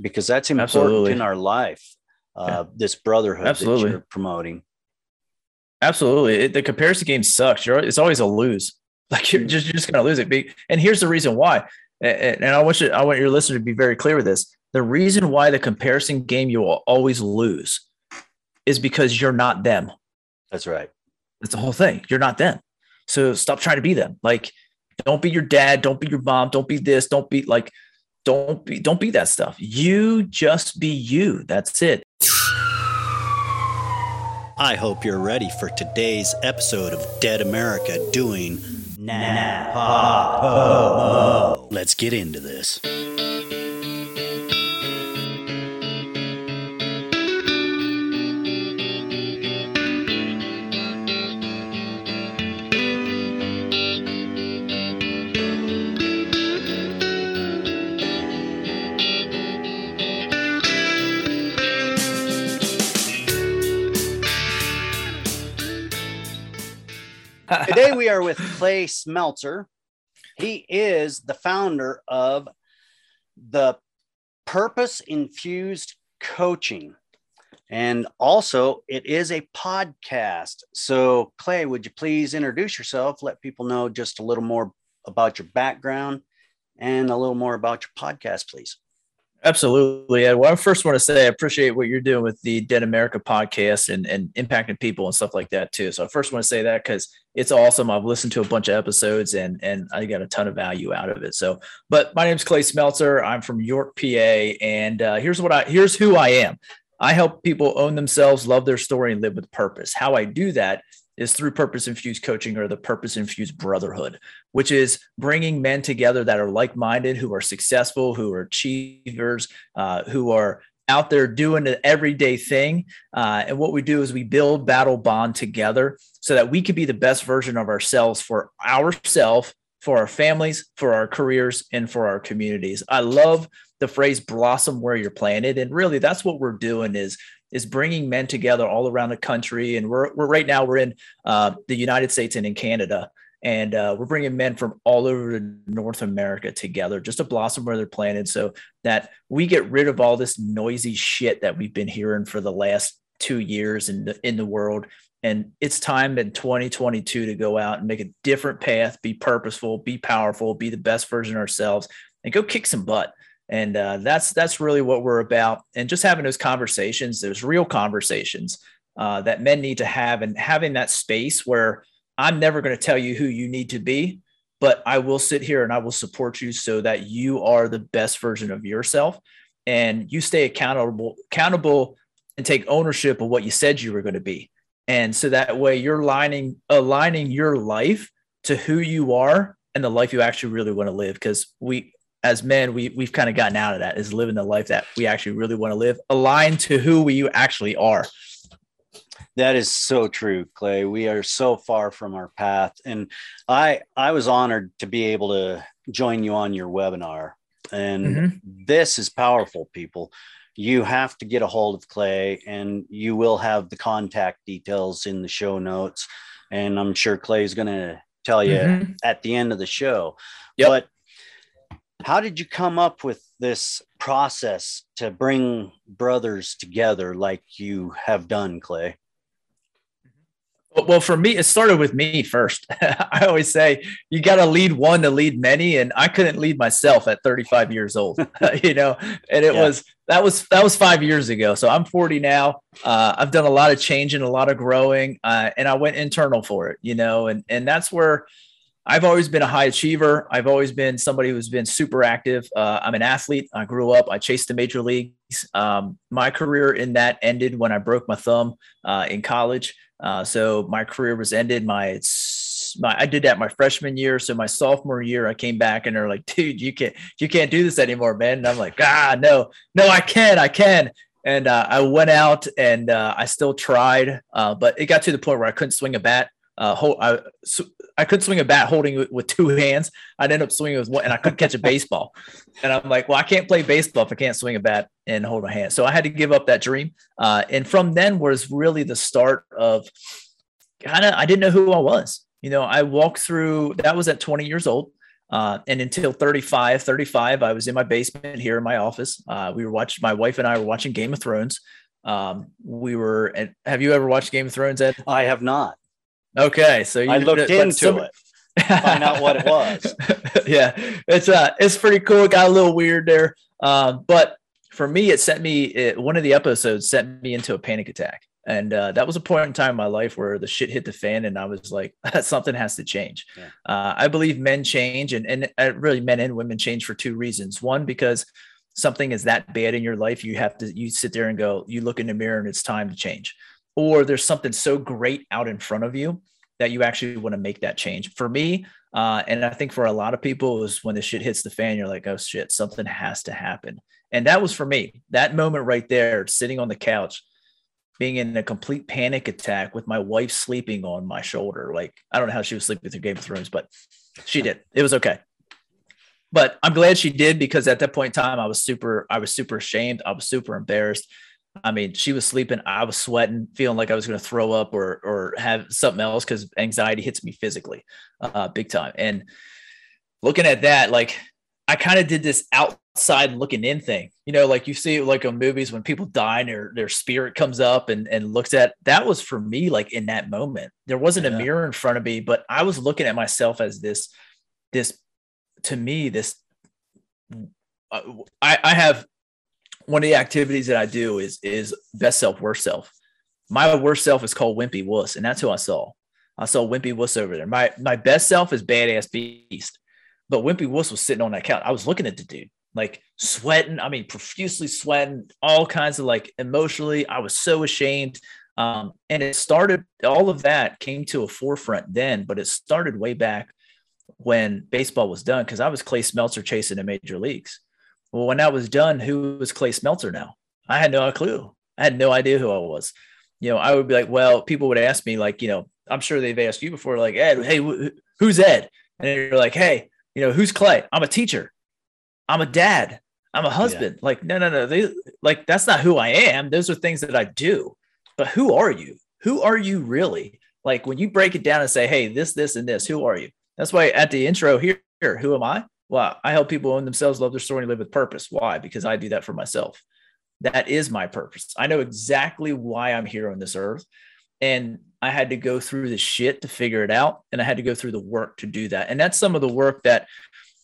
because that's important in our life, this brotherhood that you're promoting. Absolutely. The comparison game sucks. It's always a lose. Like you're just going to lose it. And here's the reason why. And I want your listener to be very clear with this. The reason why the comparison game you will always lose is because you're not them. That's right. That's the whole thing. You're not them. So stop trying to be them. Like, don't be your dad. Don't be your mom. Don't be this. Don't be that stuff. You just be you. That's it. I hope you're ready for today's episode of Dead America doing Napa. Let's get into this. Today we are with Clay Smeltzer. He is the founder of the Purpose Infused Coaching. And also it is a podcast. So Clay, would you please introduce yourself? Let people know just a little more about your background and a little more about your podcast, please. Absolutely, Ed. Well, I first want to say I appreciate what you're doing with the Dead America podcast and impacting people and stuff like that too. So I first want to say that because it's awesome. I've listened to a bunch of episodes and I got a ton of value out of it. So, but my name is Clay Smeltzer. I'm from York, PA, and here's who I am. I help people own themselves, love their story, and live with purpose. How I do that is through Purpose Infused Coaching, or the Purpose Infused Brotherhood, which is bringing men together that are like-minded, who are successful, who are achievers, who are out there doing the everyday thing. And what we do is we build battle bond together so that we can be the best version of ourselves for ourselves, for our families, for our careers, and for our communities. I love the phrase blossom where you're planted. And really that's what we're doing is bringing men together all around the country. And we're right now we're in the United States and in Canada, and we're bringing men from all over North America together just to blossom where they're planted, so that we get rid of all this noisy shit that we've been hearing for the last 2 years in the world. And it's time in 2022 to go out and make a different path, be purposeful, be powerful, be the best version of ourselves, and go kick some butt. And that's really what we're about. And just having those conversations, those real conversations that men need to have, and having that space where I'm never going to tell you who you need to be, but I will sit here and I will support you so that you are the best version of yourself and you stay accountable and take ownership of what you said you were going to be. And so that way you're aligning your life to who you are and the life you actually really want to live. Because as men, we've kind of gotten out of that, is living the life that we actually really want to live, aligned to who we actually are. That is so true, Clay. We are so far from our path. And I was honored to be able to join you on your webinar. And This is powerful, people. You have to get a hold of Clay, and you will have the contact details in the show notes. And I'm sure Clay is going to tell you at the end of the show. Yep. But how did you come up with this process to bring brothers together like you have done, Clay? Well, for me, it started with me first. I always say you got to lead one to lead many. And I couldn't lead myself at 35 years old, and it was 5 years ago. So I'm 40 now. I've done a lot of change and a lot of growing, and I went internal for it, and that's where I've always been a high achiever. I've always been somebody who's been super active. I'm an athlete. I grew up, I chased the major leagues. My career in that ended when I broke my thumb in college. So my career was ended. I did that my freshman year. So my sophomore year, I came back and they're like, dude, you can't do this anymore, man. And I'm like, no, I can. And I went out and I still tried, but it got to the point where I couldn't swing a bat. I could swing a bat holding it with two hands. I'd end up swinging with one, and I couldn't catch a baseball. And I'm like, well, I can't play baseball if I can't swing a bat and hold my hand. So I had to give up that dream. And from then was really the start of I didn't know who I was. I walked through, that was at 20 years old. And until 35, I was in my basement here in my office. We were watching, my wife and I were watching Game of Thrones. Have you ever watched Game of Thrones, Ed? I have not. Okay. So I looked into it. Find out what it was. Yeah. It's pretty cool. It got a little weird there. But for me, one of the episodes sent me into a panic attack. And that was a point in time in my life where the shit hit the fan, and I was like, something has to change. Yeah. I believe men change, and really men and women change for two reasons. One, because something is that bad in your life, you sit there and go, you look in the mirror and it's time to change. Or there's something so great out in front of you that you actually want to make that change. For me, and I think for a lot of people, is when the shit hits the fan, you're like, oh shit, something has to happen. And that was for me, that moment right there, sitting on the couch, being in a complete panic attack with my wife sleeping on my shoulder. Like, I don't know how she was sleeping through Game of Thrones, but she did. It was okay. But I'm glad she did, because at that point in time, I was super ashamed. I was super embarrassed. I mean, she was sleeping. I was sweating, feeling like I was going to throw up or have something else, because anxiety hits me physically big time. And looking at that, like, I kind of did this outside looking in thing, you know, like you see it like on movies when people die and their spirit comes up and looks at. That was for me, like, in that moment, there wasn't a mirror in front of me, but I was looking at myself as this, to me, this, I have one of the activities that I do is best self, worst self. My worst self is called Wimpy Wuss. And that's who I saw. I saw Wimpy Wuss over there. My best self is Badass Beast, but Wimpy Wuss was sitting on that couch. I was looking at the dude, like, sweating. I mean, profusely sweating, all kinds of, like, emotionally, I was so ashamed. And it started, all of that came to a forefront then, but it started way back when baseball was done, because I was Clay Smeltzer chasing the major leagues. Well, when that was done, who was Clay Smeltzer now? I had no clue. I had no idea who I was. You know, I would be like, well, people would ask me, like, you know, I'm sure they've asked you before, like, Ed, hey, who's Ed? And you're like, hey, you know, who's Clay? I'm a teacher. I'm a dad. I'm a husband. Yeah. Like, no. That's not who I am. Those are things that I do. But who are you? Who are you really? Like, when you break it down and say, hey, this, and this, who are you? That's why at the intro here, who am I? Well, I help people own themselves, love their story, and live with purpose. Why? Because I do that for myself. That is my purpose. I know exactly why I'm here on this earth. And I had to go through the shit to figure it out. And I had to go through the work to do that. And that's some of the work that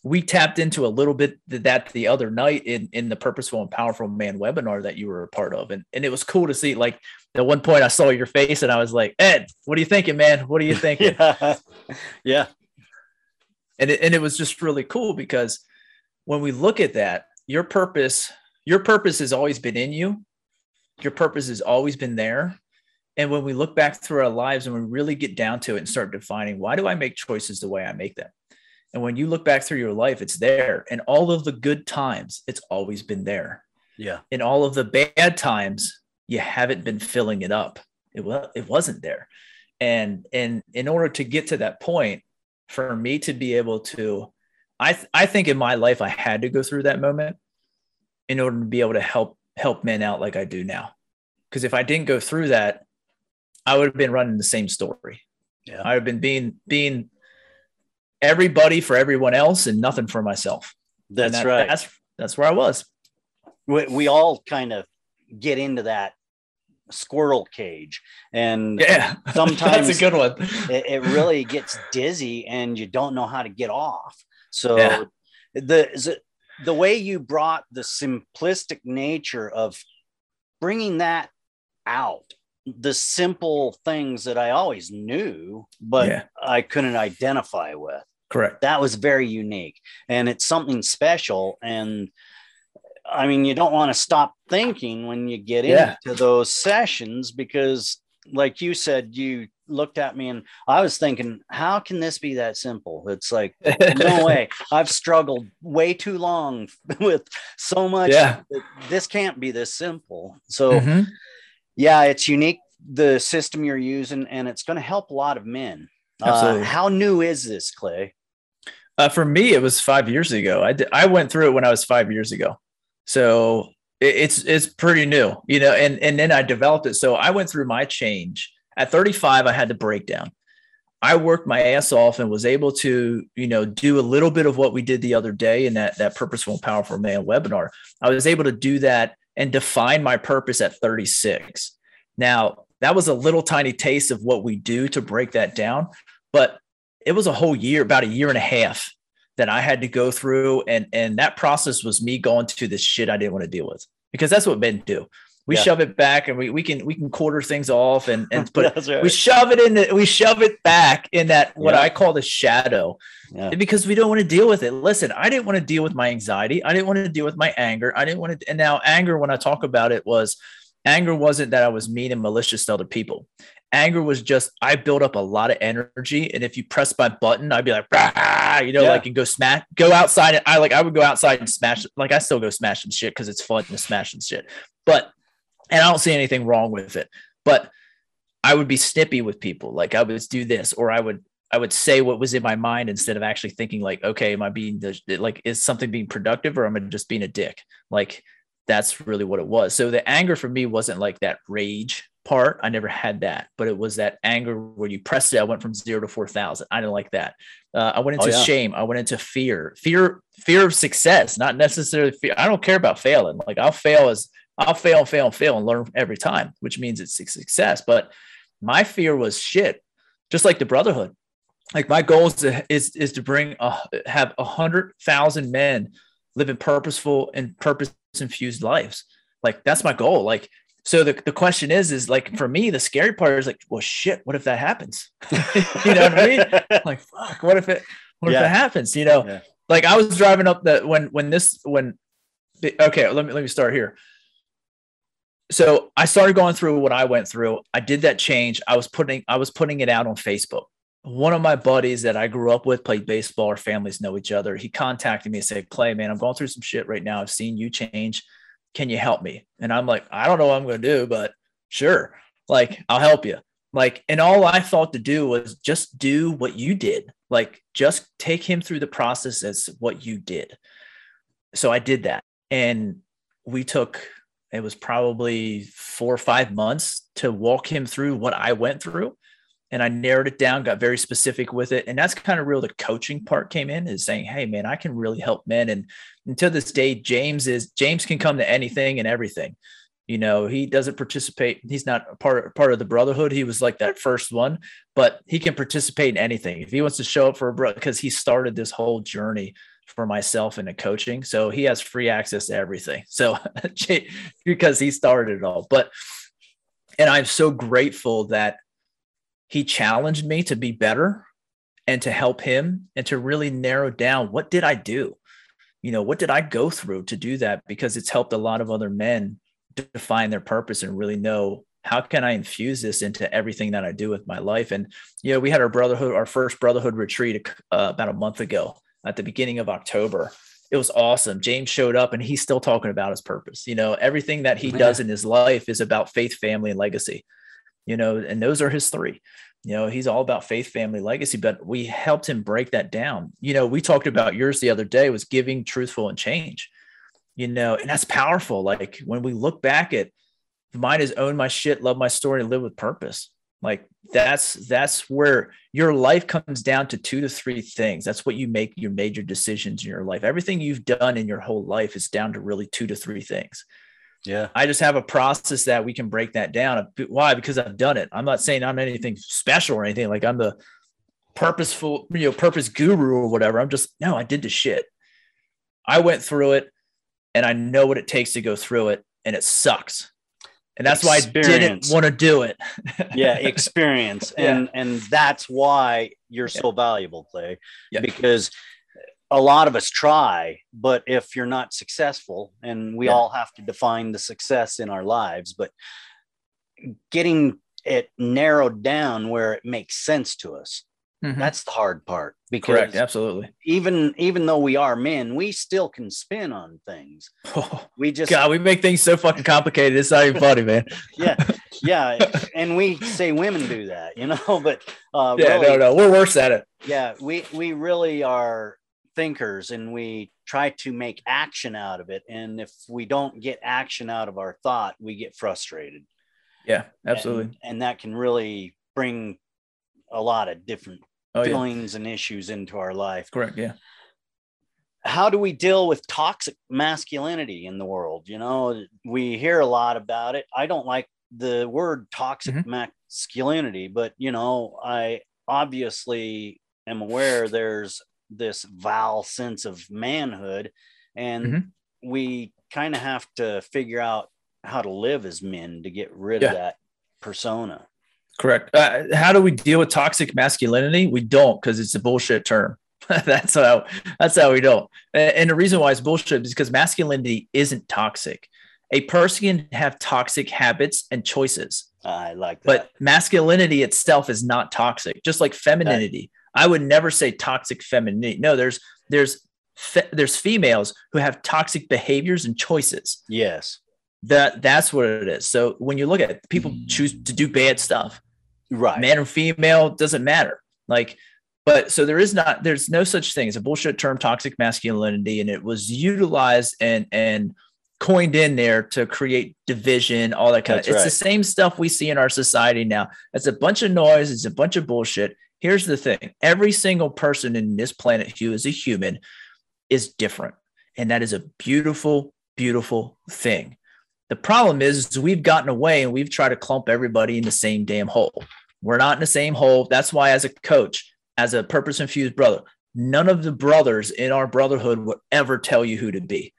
we tapped into a little bit that the other night in the Purposeful and Powerful Man webinar that you were a part of. And it was cool to see, like, at one point I saw your face and I was like, Ed, what are you thinking, man? What are you thinking? Yeah. And it was just really cool, because when we look at that, your purpose has always been in you. Your purpose has always been there. And when we look back through our lives and we really get down to it and start defining, why do I make choices the way I make them? And when you look back through your life, it's there. And all of the good times, it's always been there. Yeah. And all of the bad times, you haven't been filling it up. It wasn't there. And in order to get to that point, for me to be able to, I think in my life, I had to go through that moment in order to be able to help men out like I do now. Because if I didn't go through that, I would have been running the same story. Yeah. I would have been being everybody for everyone else and nothing for myself. That's right. That's where I was. We all kind of get into that squirrel cage, and sometimes that's a good one. it really gets dizzy and you don't know how to get off. So the way you brought the simplistic nature of bringing that out, the simple things that I always knew, but I couldn't identify with. Correct. That was very unique, and it's something special. And I mean, you don't want to stop thinking when you get into those sessions, because like you said, you looked at me and I was thinking, how can this be that simple? It's like, no way. I've struggled way too long with so much. Yeah. This can't be this simple. So it's unique, the system you're using, and it's going to help a lot of men. Absolutely. How new is this, Clay? For me, it was 5 years ago. I went through it when I was 5 years ago. So it's pretty new, you know, and then I developed it. So I went through my change at 35. I had the breakdown. I worked my ass off and was able to, you know, do a little bit of what we did the other day in that Purposeful and Powerful Man webinar. I was able to do that and define my purpose at 36. Now, that was a little tiny taste of what we do to break that down, but it was a whole year, about a year and a half that I had to go through. And that process was me going to this shit I didn't want to deal with, because that's what men do. We shove it back, and we can quarter things off and put right. we shove it back in that what I call the shadow, because we don't want to deal with it. Listen, I didn't want to deal with my anxiety. I didn't want to deal with my anger. I didn't want to. And now anger, when I talk about it, anger wasn't that I was mean and malicious to other people. Anger was just, I built up a lot of energy. And if you press my button, I'd be like, like, and go outside. And I would go outside and smash. Like, I still go smash some shit because it's fun to smash some shit. And I don't see anything wrong with it, but I would be snippy with people. Like, I would do this, or I would say what was in my mind instead of actually thinking like, okay, am I being is something being productive, or am I just being a dick? Like, that's really what it was. So the anger for me wasn't like that rage part. I never had that, but it was that anger where you pressed it. I went from 0 to 4,000. I didn't like that. I went into shame. I went into fear of success, not necessarily fear. I don't care about failing. Like, I'll fail and learn every time, which means it's a success. But my fear was shit, just like the brotherhood. Like, my goal is to have 100,000 men living purposeful and purpose infused lives. Like, that's my goal. Like, so the question is like, for me, the scary part is like, well, shit, what if that happens? You know what I mean? Like, fuck, what if it happens? You know, like, I was driving up let me start here. So I started going through what I went through. I did that change. I was putting it out on Facebook. One of my buddies that I grew up with played baseball. Our families know each other. He contacted me and said, "Clay, man, I'm going through some shit right now. I've seen you change. Can you help me?" And I'm like, I don't know what I'm going to do, but sure. Like, I'll help you. Like, and all I thought to do was just do what you did. Like, just take him through the process as what you did. So I did that. And it was probably 4 or 5 months to walk him through what I went through. And I narrowed it down, got very specific with it. And that's kind of real. The coaching part came in, is saying, hey, man, I can really help men. And until this day, James can come to anything and everything. You know, he doesn't participate. He's not part of the brotherhood. He was like that first one, but he can participate in anything. If he wants to show up for a brother, because he started this whole journey for myself and the coaching. So he has free access to everything. So because he started it all, and I'm so grateful that he challenged me to be better and to help him and to really narrow down. What did I do? You know, what did I go through to do that? Because it's helped a lot of other men define their purpose and really know, how can I infuse this into everything that I do with my life? And, you know, we had our first brotherhood retreat about a month ago. At the beginning of October. It was awesome. James showed up and he's still talking about his purpose. You know, everything that he does in his life is about faith, family, and legacy, you know, and those are his three. You know, he's all about faith, family, legacy, but we helped him break that down. You know, we talked about yours the other day, was giving, truthful, and change, you know, and that's powerful. Like, when we look back at mine is own my shit, love my story, and live with purpose. Like, that's where your life comes down to 2 to 3 things. That's what you make your major decisions in your life. Everything you've done in your whole life is down to really 2 to 3 things. Yeah. I just have a process that we can break that down. Why? Because I've done it. I'm not saying I'm anything special or anything. Like, I'm the purposeful, you know, purpose guru or whatever. I'm just, no, I did the shit. I went through it and I know what it takes to go through it, and it sucks. And that's why I didn't want to do it. Yeah, experience. And that's why you're so valuable, Clay, because a lot of us try, but if you're not successful, and we all have to define the success in our lives, but getting it narrowed down where it makes sense to us, that's the hard part. Because correct, absolutely. Even though we are men, we still can spin on things. We make things so fucking complicated. It's not even funny, man. And we say women do that, you know. But we're worse at it. Yeah, we really are thinkers, and we try to make action out of it. And if we don't get action out of our thought, we get frustrated. Yeah, absolutely. And that can really bring a lot of different feelings and issues into our life. Correct. Yeah. How do we deal with toxic masculinity in the world? You know, we hear a lot about it. I don't like the word toxic masculinity, but, you know, I obviously am aware there's this vile sense of manhood, and we kind of have to figure out how to live as men to get rid of that persona. Correct. How do we deal with toxic masculinity? We don't, because it's a bullshit term. That's how we don't. And the reason why it's bullshit is because masculinity isn't toxic. A person can have toxic habits and choices. I like that. But masculinity itself is not toxic, just like femininity. I would never say toxic femininity. No, there's females who have toxic behaviors and choices. Yes. That's what it is. So when you look at it, people choose to do bad stuff, right? Man or female, doesn't matter. But so there's no such thing as a bullshit term, toxic masculinity. And it was utilized and coined in there to create division, all that kind of, it's the same stuff we see in our society now. It's a bunch of noise. It's a bunch of bullshit. Here's the thing. Every single person in this planet who is a human is different. And that is a beautiful, beautiful thing. The problem is we've gotten away and we've tried to clump everybody in the same damn hole. We're not in the same hole. That's why, as a coach, as a purpose-infused brother, none of the brothers in our brotherhood would ever tell you who to be,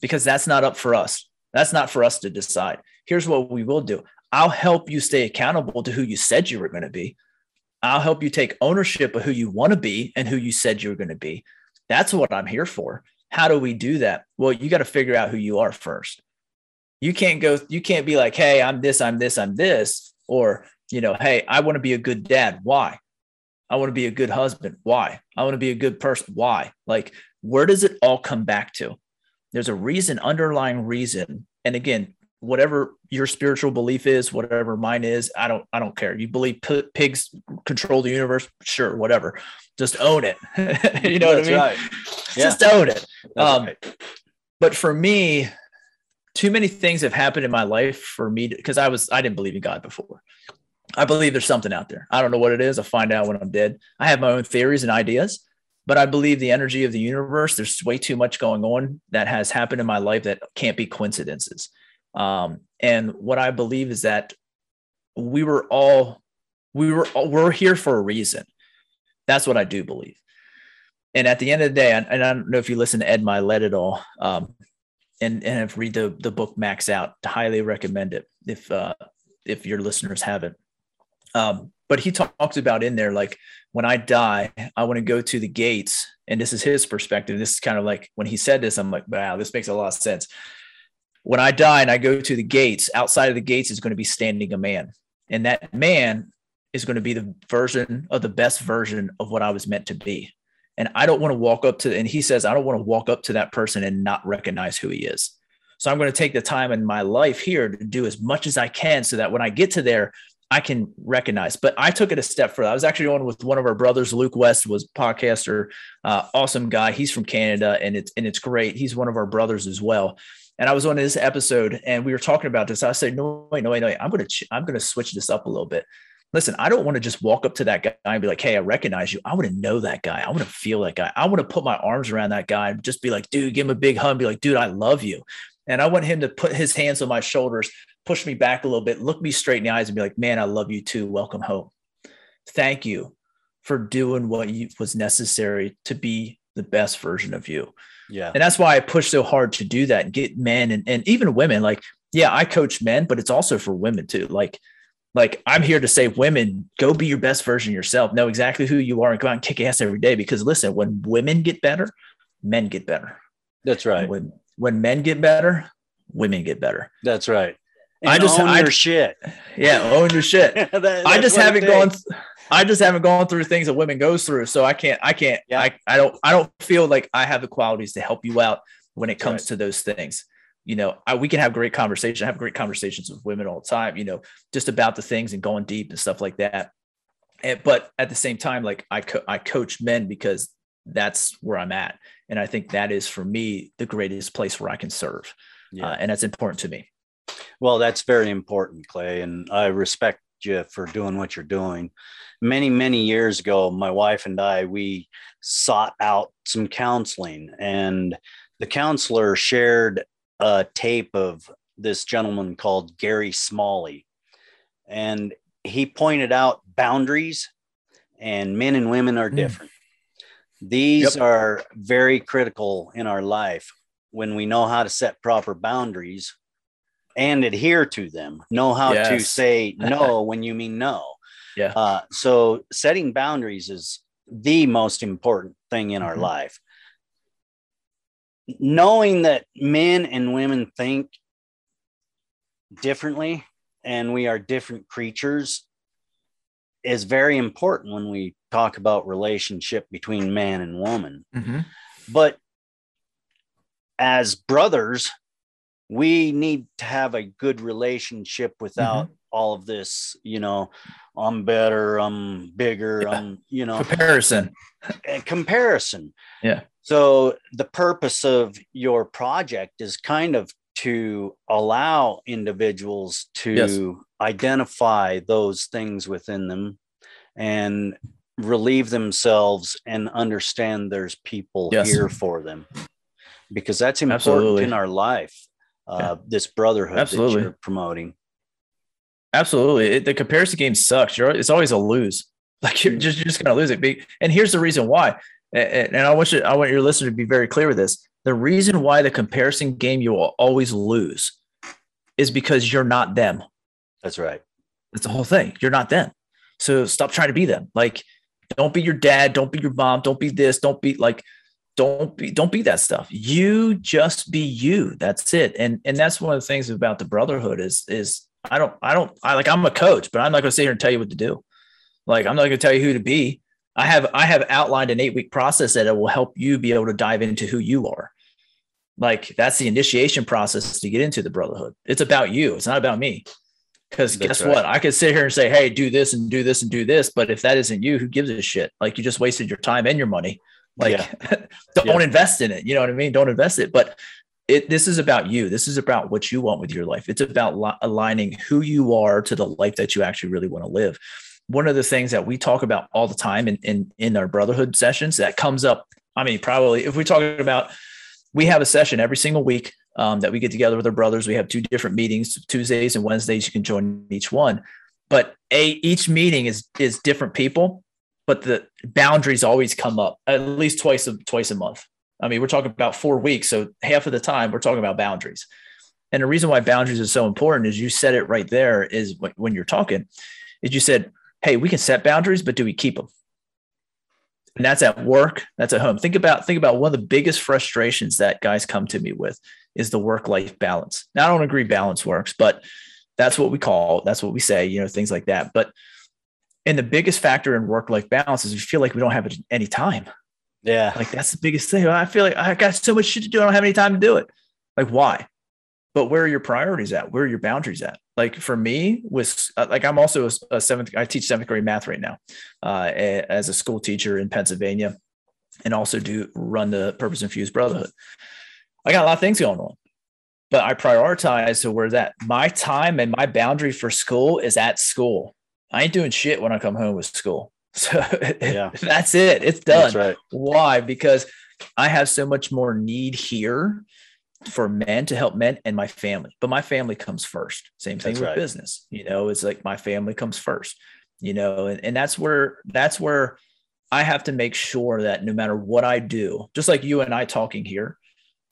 because that's not up for us. That's not for us to decide. Here's what we will do. I'll help you stay accountable to who you said you were going to be. I'll help you take ownership of who you want to be and who you said you were going to be. That's what I'm here for. How do we do that? Well, you got to figure out who you are first. You can't be like, hey, I'm this, or, you know, hey, I want to be a good dad. Why? I want to be a good husband. Why? I want to be a good person. Why? Like, where does it all come back to? There's a reason, underlying reason. And again, whatever your spiritual belief is, whatever mine is, I don't care. You believe pigs control the universe? Sure. Whatever. Just own it. You know what I mean? Right. Yeah. Just own it. But for me, too many things have happened in my life for me, because I didn't believe in God before. I believe there's something out there. I don't know what it is. I'll find out when I'm dead. I have my own theories and ideas, but I believe the energy of the universe. There's way too much going on that has happened in my life that can't be coincidences. And what I believe is that we're here for a reason. That's what I do believe. And at the end of the day, and I don't know if you listen to Ed Mylett at all, and I've read the book Max Out. Highly recommend it if your listeners haven't. But he talks about in there, like, when I die, I want to go to the gates. And this is his perspective. This is kind of like, when he said this, I'm like, wow, this makes a lot of sense. When I die and I go to the gates, outside of the gates is going to be standing a man. And that man is going to be the version of the best version of what I was meant to be. And I don't want to walk up to, and he says, I don't want to walk up to that person and not recognize who he is. So I'm going to take the time in my life here to do as much as I can so that when I get to there, I can recognize. But I took it a step further. I was actually on with one of our brothers. Luke West was a podcaster, awesome guy. He's from Canada, and it's great. He's one of our brothers as well. And I was on his episode, and we were talking about this. I said, no, wait. I'm going to switch this up a little bit. Listen, I don't want to just walk up to that guy and be like, hey, I recognize you. I want to know that guy. I want to feel that guy. I want to put my arms around that guy and just be like, dude, give him a big hug. Be like, dude, I love you. And I want him to put his hands on my shoulders, push me back a little bit, look me straight in the eyes and be like, man, I love you too. Welcome home. Thank you for doing what was necessary to be the best version of you. Yeah. And that's why I push so hard to do that and get men and even women. Like, yeah, I coach men, but it's also for women too. Like I'm here to say, women, go be your best version of yourself. Know exactly who you are and go out and kick ass every day. Because listen, when women get better, men get better. That's right. When men get better, women get better. That's right. And own your shit. Yeah, own your shit. I just haven't gone through things that women goes through. So I can't. Yeah. I don't feel like I have the qualities to help you out when it comes to those things. You know, we can have great conversations. I have great conversations with women all the time, you know, just about the things and going deep and stuff like that. But at the same time, like I coach men because that's where I'm at. And I think that is, for me, the greatest place where I can serve. Yeah. And that's important to me. Well, that's very important, Clay. And I respect you for doing what you're doing. Many, many years ago, my wife and I, we sought out some counseling, and the counselor shared a tape of this gentleman called Gary Smalley. And he pointed out boundaries, and men and women are different. These are very critical in our life. When we know how to set proper boundaries and adhere to them, know how to say no when you mean no. So setting boundaries is the most important thing in our life. Knowing that men and women think differently and we are different creatures is very important when we talk about relationship between man and woman. But as brothers, we need to have a good relationship without all of this, you know, I'm better, I'm bigger, I'm, you know, comparison. So the purpose of your project is kind of to allow individuals to identify those things within them and relieve themselves and understand there's people here for them, because that's important in our life. This brotherhood that you're promoting. The comparison game sucks. It's always a lose. Like you're just going to lose it. And here's the reason why. And I want your listener to be very clear with this. The reason why the comparison game you will always lose is because you're not them. That's right. That's the whole thing. You're not them. So stop trying to be them. Like, don't be your dad. Don't be your mom. Don't be this. Don't be that stuff. You just be you. That's it. And that's one of the things about the brotherhood is I I'm a coach, but I'm not going to sit here and tell you what to do. Like, I'm not going to tell you who to be. I have outlined an 8-week process that it will help you be able to dive into who you are. Like, that's the initiation process to get into the brotherhood. It's about you. It's not about me. Because guess what? I could sit here and say, hey, do this and do this and do this. But if that isn't you, who gives a shit? Like, you just wasted your time and your money. Like, don't invest in it. You know what I mean? Don't invest it. But this is about you. This is about what you want with your life. It's about aligning who you are to the life that you actually really want to live. One of the things that we talk about all the time in our brotherhood sessions that comes up, I mean, probably if we're talking about, we have a session every single week that we get together with our brothers. We have 2 different meetings, Tuesdays and Wednesdays. You can join each one, but each meeting is different people. But the boundaries always come up at least twice a month. I mean, we're talking about 4 weeks. So half of the time we're talking about boundaries. And the reason why boundaries are so important is you said it right there is when you're talking, is you said, hey, we can set boundaries, but do we keep them? And that's at work. That's at home. Think about one of the biggest frustrations that guys come to me with is the work-life balance. Now, I don't agree balance works, but that's what we say, you know, things like that. And the biggest factor in work-life balance is we feel like we don't have any time. Yeah. Like, that's the biggest thing. I feel like I got so much shit to do. I don't have any time to do it. Like, why? But where are your priorities at? Where are your boundaries at? Like, for me, I'm also I teach 7th grade math right now as a school teacher in Pennsylvania, and also do run the Purpose Infused Brotherhood. I got a lot of things going on, but I prioritize to where that my time and my boundary for school is at school. I ain't doing shit when I come home with school. So that's it. It's done. That's right. Why? Because I have so much more need here for men, to help men and my family. But my family comes first. Same thing with business. You know, it's like my family comes first, you know, and that's where I have to make sure that no matter what I do, just like you and I talking here,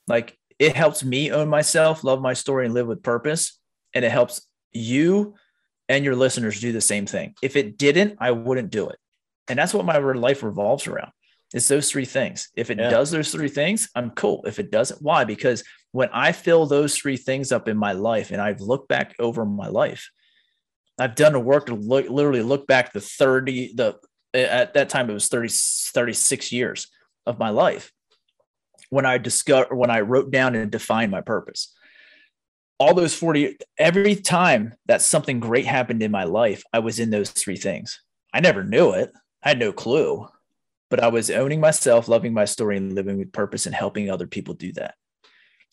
like, it helps me own myself, love my story, and live with purpose. And it helps you and your listeners do the same thing. If it didn't, I wouldn't do it. And that's what my life revolves around. It's those 3 things. If it does those 3 things, I'm cool. If it doesn't, why? Because when I fill those 3 things up in my life, and I've looked back over my life, I've done the work to look back at that time, it was 36 years of my life. When I wrote down and defined my purpose, all those 40, every time that something great happened in my life, I was in those 3 things. I never knew it. I had no clue, but I was owning myself, loving my story, and living with purpose, and helping other people do that.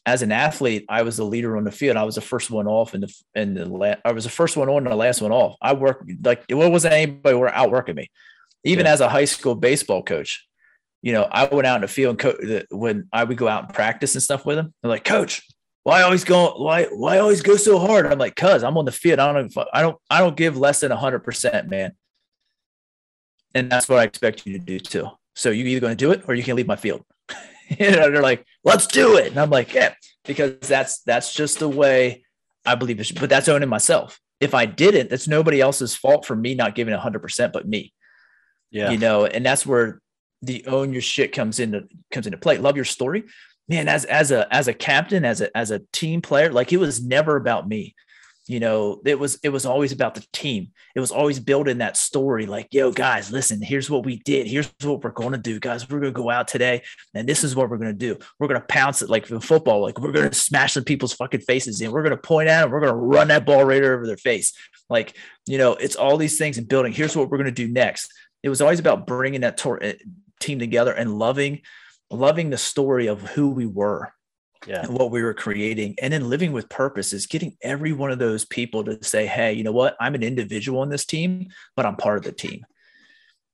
as an athlete, I was the leader on the field. I was the first one off, and I was the first one on and the last one off. I worked like it wasn't anybody were outworking me. Even as a high school baseball coach, you know, I went out in the field and when I would go out and practice and stuff with them, they're like, "Coach, why always go so hard?" I'm like, "Cause I'm on the field. I don't give less than 100%, man. And that's what I expect you to do too. So you're either going to do it or you can leave my field." You know, they're like, "Let's do it." And I'm like, yeah, because that's just the way I believe it should, but that's owning myself. If I didn't, that's nobody else's fault for me not giving 100%, but me, you know, and that's where the own your shit comes into play. Love your story, man. As a captain, as a team player, like it was never about me, you know, it was always about the team. It was always building that story. Like, yo guys, listen, here's what we did. Here's what we're going to do, guys. We're going to go out today and this is what we're going to do. We're going to pounce it. Like in football, like we're going to smash the people's fucking faces in. We're going to point at them. We're going to run that ball right over their face. Like, you know, it's all these things and building. Here's what we're going to do next. It was always about bringing that team together and loving the story of who we were. Yeah. And what we were creating. And then living with purpose is getting every one of those people to say, hey, you know what? I'm an individual on this team, but I'm part of the team.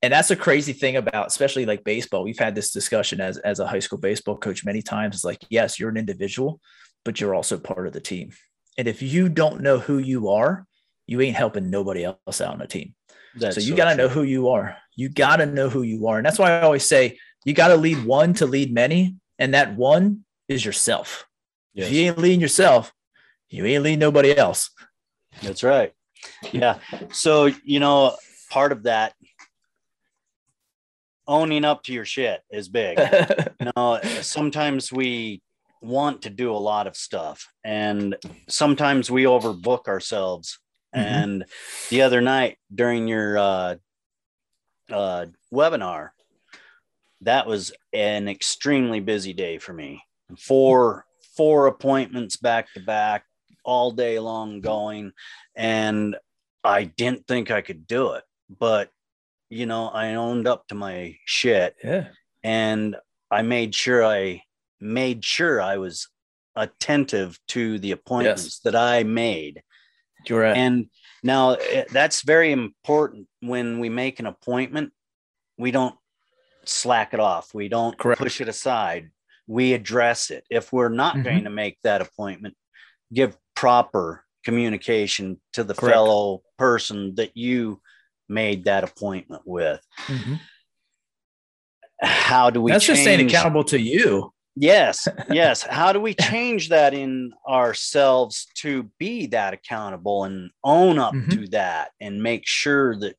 And that's a crazy thing about, especially like baseball. We've had this discussion as a high school baseball coach many times. It's like, yes, you're an individual, but you're also part of the team. And if you don't know who you are, you ain't helping nobody else out on a team. That's so you got to know who you are. You got to know who you are. And that's why I always say you got to lead one to lead many. And that one is yourself. Yes. If you ain't leading yourself, you ain't leading nobody else. That's right. Yeah. So, you know, part of that owning up to your shit is big. You know, sometimes we want to do a lot of stuff and sometimes we overbook ourselves. Mm-hmm. And the other night during your webinar, that was an extremely busy day for me. Four appointments back to back all day long going. And I didn't think I could do it, but you know, I owned up to my shit. Yeah. And I made sure I was attentive to the appointments that I made. You're right. And now that's very important. When we make an appointment, we don't slack it off. We don't push it aside. We address it. If we're not going to make that appointment, give proper communication to the fellow person that you made that appointment with. Mm-hmm. How do we That's just staying accountable to you. Yes. Yes. How do we change that in ourselves to be that accountable and own up to that and make sure that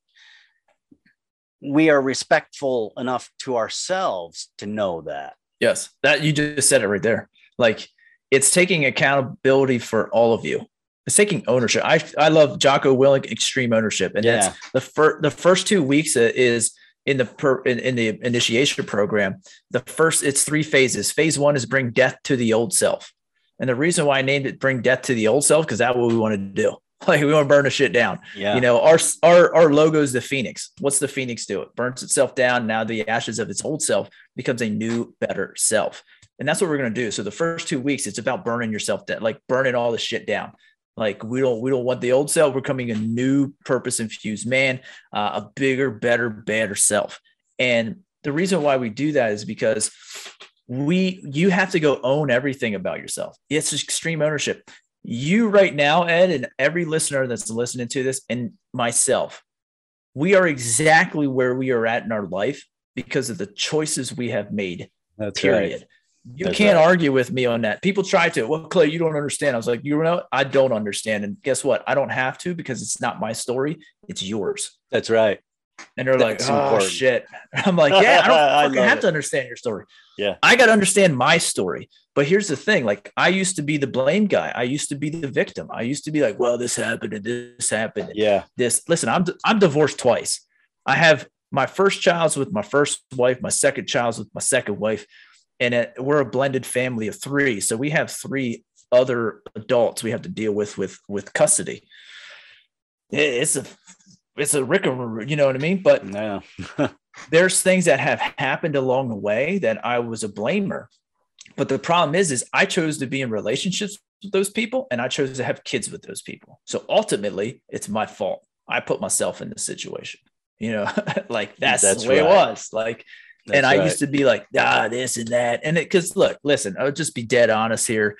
we are respectful enough to ourselves to know that? Yes. That you just said it right there. Like it's taking accountability for all of you. It's taking ownership. I love Jocko Willink, extreme ownership. And that's the first 2 weeks is in the initiation program. It's 3 phases. Phase 1 is bring death to the old self. And the reason why I named it bring death to the old self, because that's what we want to do. Like we want to burn the shit down. Yeah. You know, our logo is the Phoenix. What's the Phoenix do? It burns itself down. Now the ashes of its old self becomes a new, better self. And that's what we're going to do. So the first 2 weeks, it's about burning yourself down, like burning all the shit down. Like we don't want the old self. We're becoming a new purpose infused man, a bigger, better, badder self. And the reason why we do that is because you have to go own everything about yourself. It's extreme ownership. You right now, Ed, and every listener that's listening to this and myself, we are exactly where we are at in our life because of the choices we have made. That's period. Right. You can't argue with me on that. People try to, well, Clay, you don't understand. I was like, you know, I don't understand. And guess what? I don't have to, because it's not my story. It's yours. That's right. And they're like, oh, important. Shit. I'm like, yeah, I don't fucking have to understand your story. Yeah. I got to understand my story. But here's the thing. Like, I used to be the blame guy. I used to be the victim. I used to be like, well, this happened and this happened. Yeah. Listen, I'm divorced twice. I have my first child's with my first wife, my second child's with my second wife. And we're a blended family of 3. So we have 3 other adults we have to deal with custody. It's a Rick, you know what I mean? But no. There's things that have happened along the way that I was a blamer. But the problem is I chose to be in relationships with those people and I chose to have kids with those people. So ultimately it's my fault. I put myself in this situation, you know, like that's the way right. It was like, that's and I right. used to be like, this and that. And it, cause look, listen, I'll just be dead honest here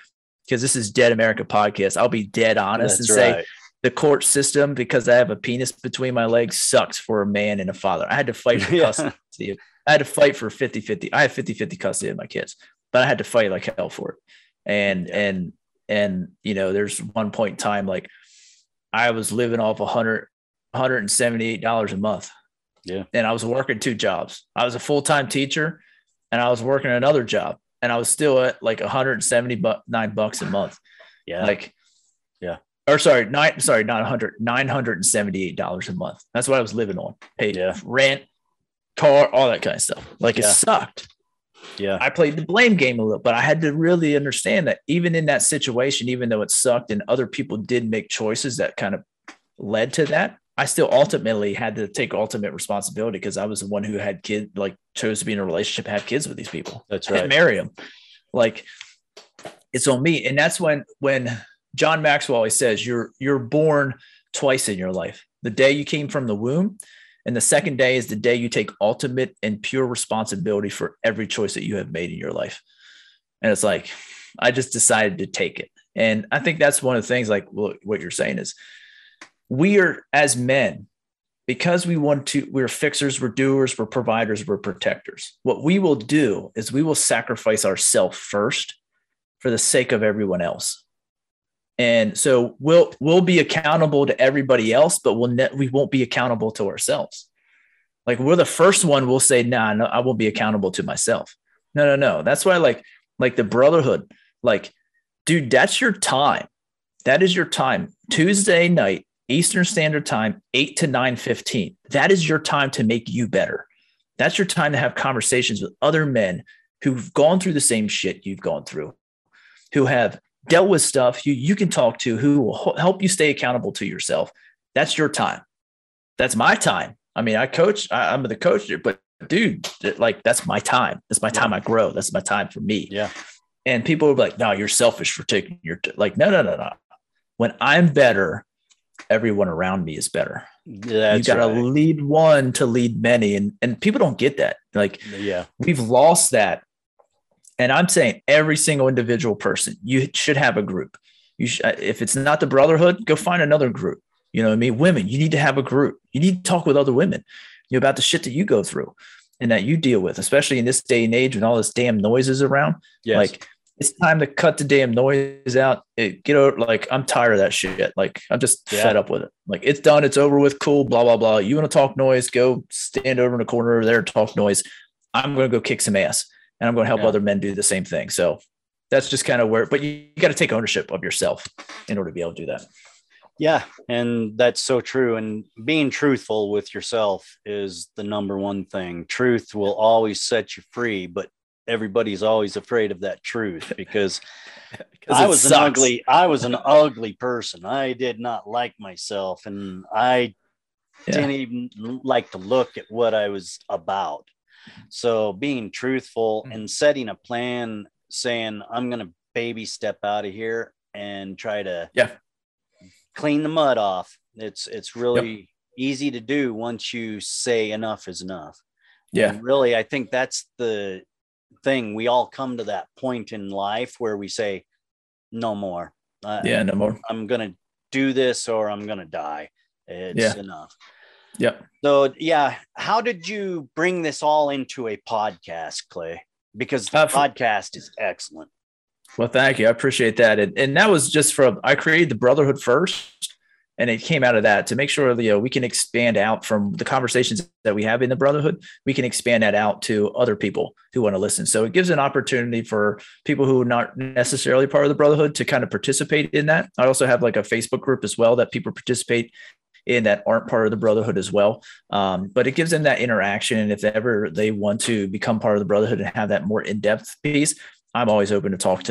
because this is Dead America podcast. I'll be dead honest that's and right. say the court system, because I have a penis between my legs, sucks for a man and a father. I had to fight for custody. Yeah. I had to fight for 50-50. I have 50-50 custody of my kids. But I had to fight like hell for it. And, yeah. and, you know, there's one point in time, like I was living off $178 a month. Yeah. And I was working two jobs. I was a full-time teacher and I was working another job and I was still at like $179 a month. Yeah. Like, yeah. Or sorry, $978 a month. That's what I was living on. Paid rent, car, all that kind of stuff. Like it sucked. Yeah, I played the blame game a little, but I had to really understand that even in that situation, even though it sucked and other people did make choices that kind of led to that, I still ultimately had to take ultimate responsibility because I was the one who had kids, like chose to be in a relationship, have kids with these people. That's right. And marry them. Like it's on me. And that's when John Maxwell always says, you're born twice in your life, the day you came from the womb. And the second day is the day you take ultimate and pure responsibility for every choice that you have made in your life. And it's like, I just decided to take it. And I think that's one of the things, like what you're saying is we are as men, because we want to, we're fixers, we're doers, we're providers, we're protectors. What we will do is we will sacrifice ourselves first for the sake of everyone else. And so we'll be accountable to everybody else, but we won't be accountable to ourselves. Like we're the first one. We'll say, no, I won't be accountable to myself. No. That's why like the brotherhood, like, dude, that's your time. That is your time. Tuesday night, Eastern Standard Time, 8 to 9:15. That is your time to make you better. That's your time to have conversations with other men who've gone through the same shit you've gone through, who have dealt with stuff you can talk to, who will help you stay accountable to yourself. That's your time. That's my time. I mean, I coach, I'm the coach here, but dude, like that's my time. That's my time I grow. That's my time for me. Yeah. And people will be like, no, you're selfish for taking your, like, no. When I'm better, everyone around me is better. That's you got to lead one to lead many. And people don't get that. Like, we've lost that. And I'm saying every single individual person, you should have a group. You should, if it's not the brotherhood, go find another group. You know what I mean? Women, you need to have a group. You need to talk with other women about the shit that you go through and that you deal with, especially in this day and age when all this damn noise is around. Yes. Like it's time to cut the damn noise out. Get over, like, I'm tired of that shit. Like I'm just fed up with it. Like it's done. It's over with. Cool. Blah, blah, blah. You want to talk noise? Go stand over in a corner over there and talk noise. I'm going to go kick some ass. And I'm going to help other men do the same thing. So that's just kind of where, but you got to take ownership of yourself in order to be able to do that. Yeah. And that's so true. And being truthful with yourself is the number one thing. Truth will always set you free, but everybody's always afraid of that truth because I was an ugly person. I did not like myself and I didn't even like to look at what I was about. So being truthful and setting a plan, saying I'm going to baby step out of here and try to clean the mud off. It's really easy to do once you say enough is enough. Yeah. And really, I think that's the thing. We all come to that point in life where we say, no more. No more. I'm going to do this or I'm going to die. It's enough. Yeah. So, how did you bring this all into a podcast, Clay? Because the podcast is excellent. Well, thank you. I appreciate that. And that was just I created the brotherhood first, and it came out of that to make sure, we can expand out from the conversations that we have in the brotherhood. We can expand that out to other people who want to listen. So it gives an opportunity for people who are not necessarily part of the brotherhood to kind of participate in that. I also have like a Facebook group as well that people participate in that aren't part of the brotherhood as well. But it gives them that interaction. And if ever they want to become part of the brotherhood and have that more in-depth piece, I'm always open to talk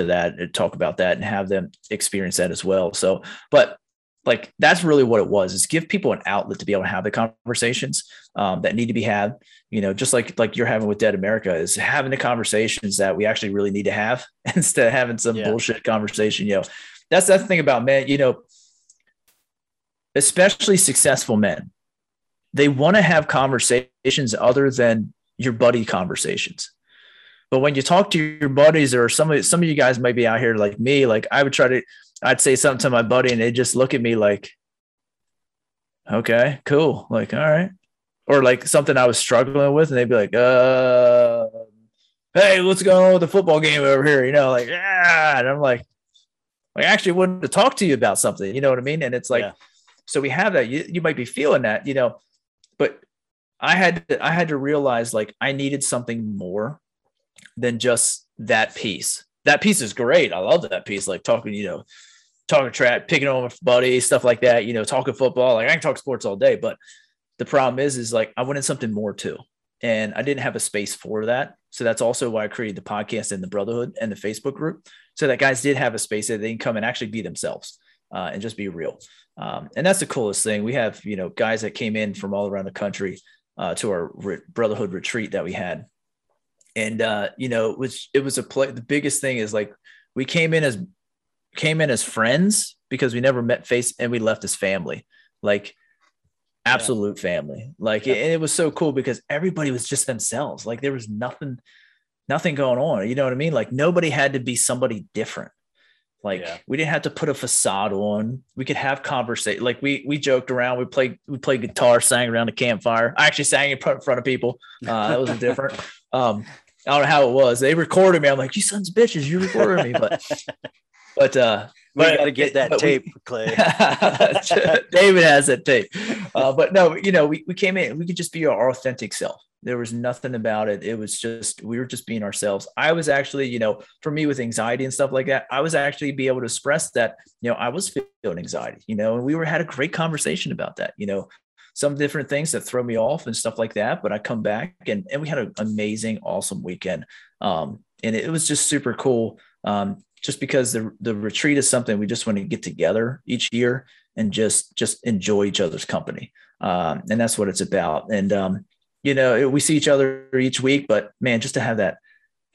about that and have them experience that as well. So, but like that's really what it was, is give people an outlet to be able to have the conversations that need to be had, you know, just like you're having with Dead America, is having the conversations that we actually really need to have instead of having some bullshit conversation. You know, that's the thing about men, you know, especially successful men, they want to have conversations other than your buddy conversations. But when you talk to your buddies, or some of you guys might be out here like me, like I'd say something to my buddy and they just look at me like, okay, cool. Like, all right. Or like something I was struggling with and they'd be like, hey, what's going on with the football game over here? You know, like, yeah. And I'm like, I actually wanted to talk to you about something, you know what I mean? And it's like, so we have that, you might be feeling that, you know, but I had to realize like I needed something more than just that piece. That piece is great. I love that piece. Like talking trap, picking on my buddy, stuff like that, you know, talking football. Like I can talk sports all day, but the problem is like I wanted something more too. And I didn't have a space for that. So that's also why I created the podcast and the brotherhood and the Facebook group, so that guys did have a space that they can come and actually be themselves and just be real. And that's the coolest thing. We have, you know, guys that came in from all around the country to our brotherhood retreat that we had. And, you know, it was a play. The biggest thing is like, we came in as friends because we never met face, and we left as family, like absolute family. Like, and it was so cool because everybody was just themselves. Like there was nothing going on. You know what I mean? Like nobody had to be somebody different. Like we didn't have to put a facade on. We could have conversation. Like we joked around. We played guitar, sang around the campfire. I actually sang in front of people. That was different. I don't know how it was. They recorded me. I'm like, you sons of bitches, you recorded me. But we got to get that tape, Clay. David has that tape. But no, you know, we came in. We could just be our authentic self. There was nothing about it. It was just, we were just being ourselves. I was actually, you know, for me with anxiety and stuff like that, I was actually be able to express that, you know, I was feeling anxiety, you know, and had a great conversation about that, you know, some different things that throw me off and stuff like that. But I come back and we had an amazing, awesome weekend. And it was just super cool. Just because the retreat is something we just want to get together each year and just enjoy each other's company. And that's what it's about. And, you know, we see each other each week, but man, just to have that,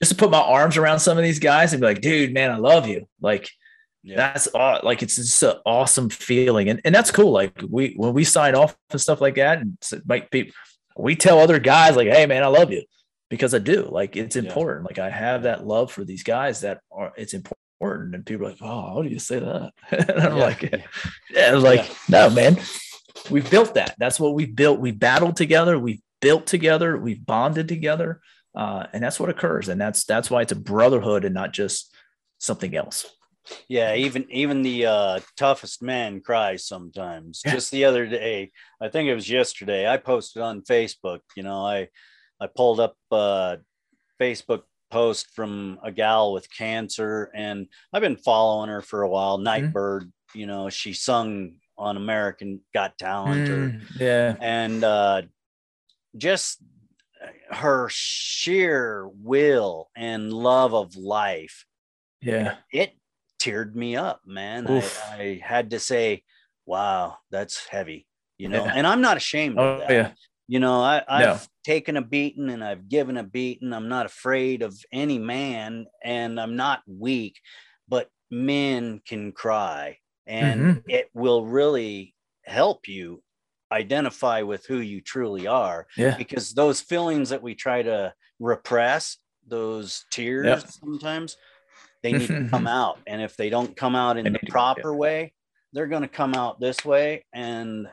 just to put my arms around some of these guys and be like, dude, man, I love you. Like that's like, it's just an awesome feeling. And that's cool. Like when we sign off and stuff like that, and it might be, we tell other guys like, hey man, I love you, because I do. Like it's important. Like I have that love for these guys it's important. And people are like, oh, how do you say that? And I'm like, no, man, we've built that. That's what we built. We battled together. We've built together, we've bonded together. And that's what occurs. And that's why it's a brotherhood and not just something else. Yeah. Even the toughest man cries sometimes. Just the other day, I think it was yesterday, I posted on Facebook, you know, I pulled up a Facebook post from a gal with cancer, and I've been following her for a while. Nightbird, you know, she sung on American Got Talent. And, just her sheer will and love of life. Yeah. It teared me up, man. I had to say, wow, that's heavy, you know, and I'm not ashamed of that. Yeah. You know, I've taken a beating and I've given a beating. I'm not afraid of any man, and I'm not weak, but men can cry, and it will really help you identify with who you truly are, because those feelings that we try to repress, those tears sometimes they need to come out. And if they don't come out in the proper way, they're going to come out this way. And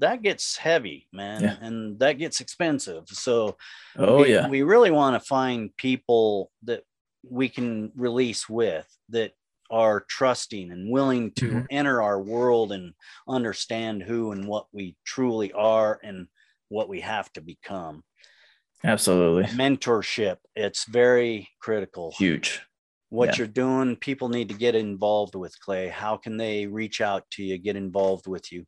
that gets heavy, man. And that gets expensive. So we really want to find people that we can release with, that are trusting and willing to enter our world and understand who and what we truly are and what we have to become. Absolutely. Mentorship. It's very critical. Huge. What you're doing, people need to get involved with, Clay. How can they reach out to you, get involved with you?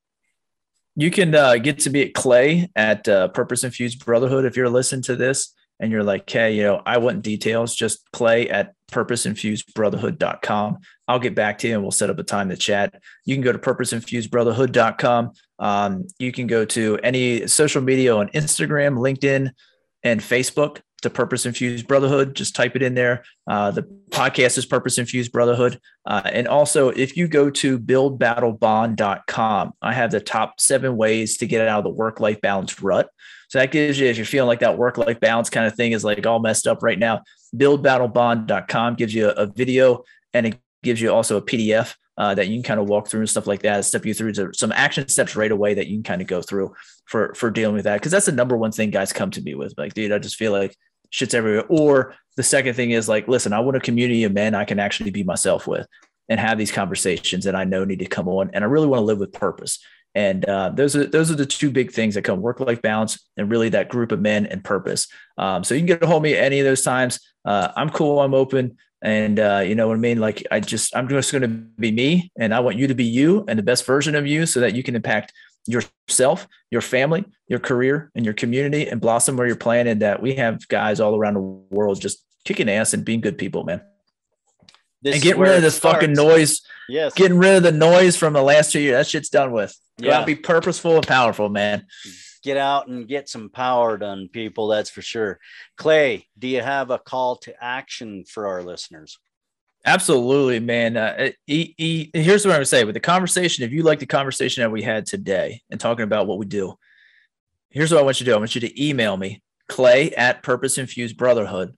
You can get to me at Clay at Purpose Infused Brotherhood. If you're listening to this, and you're like, hey, you know, I want details, just clay@purposeinfusedbrotherhood.com. I'll get back to you and we'll set up a time to chat. You can go to purposeinfusedbrotherhood.com. You can go to any social media on Instagram, LinkedIn, and Facebook to Purpose Infused Brotherhood. Just type it in there. The podcast is Purpose Infused Brotherhood. And also, if you go to buildbattlebond.com, I have the top 7 ways to get out of the work-life balance rut. So that gives you, if you're feeling like that work-life balance kind of thing is like all messed up right now, buildbattlebond.com gives you a video, and it gives you also a PDF that you can kind of walk through and stuff like that, step you through to some action steps right away that you can kind of go through for dealing with that. Cause that's the number one thing guys come to me with, like, dude, I just feel like shit's everywhere. Or the second thing is like, listen, I want a community of men I can actually be myself with and have these conversations that I know need to come on. And I really want to live with purpose. And those are the two big things that come, work-life balance and really that group of men and purpose. So you can get a hold of me at any of those times. I'm cool. I'm open. And you know what I mean? Like I'm just going to be me, and I want you to be you and the best version of you so that you can impact yourself, your family, your career, and your community, and blossom where you're planted. That we have guys all around the world just kicking ass and being good people, man. And getting rid of this fucking noise. Yes. Getting rid of the noise from the last 2 years. That shit's done with. Go out, be purposeful and powerful, man. Get out and get some power done, people. That's for sure. Clay, do you have a call to action for our listeners? Absolutely, man. Here's what I'm going to say with the conversation. If you like the conversation that we had today and talking about what we do, here's what I want you to do. I want you to email me, clay@purposeinfusedbrotherhood.com,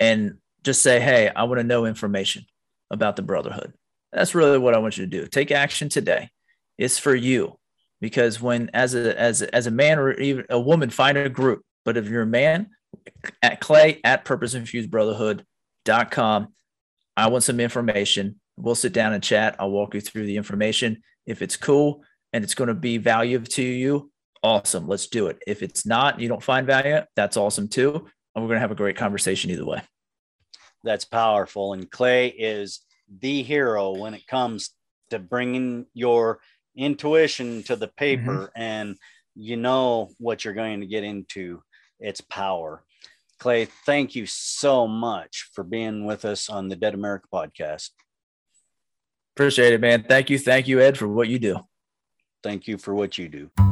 and just say, hey, I want to know information about the brotherhood. That's really what I want you to do. Take action today. It's for you, because when as a man or even a woman, find a group. But if you're a man, at clay@purposeinfusedbrotherhood.com, I want some information. We'll sit down and chat. I'll walk you through the information. If it's cool and it's going to be valuable to you, awesome. Let's do it. If it's not, you don't find value, that's awesome too. And we're going to have a great conversation either way. That's powerful. And Clay is the hero when it comes to bringing your intuition to the paper, and you know what you're going to get into. It's power. Clay, thank you so much for being with us on the Dead America podcast. Appreciate it, man. Thank you. Thank you, Ed, for what you do. Thank you for what you do.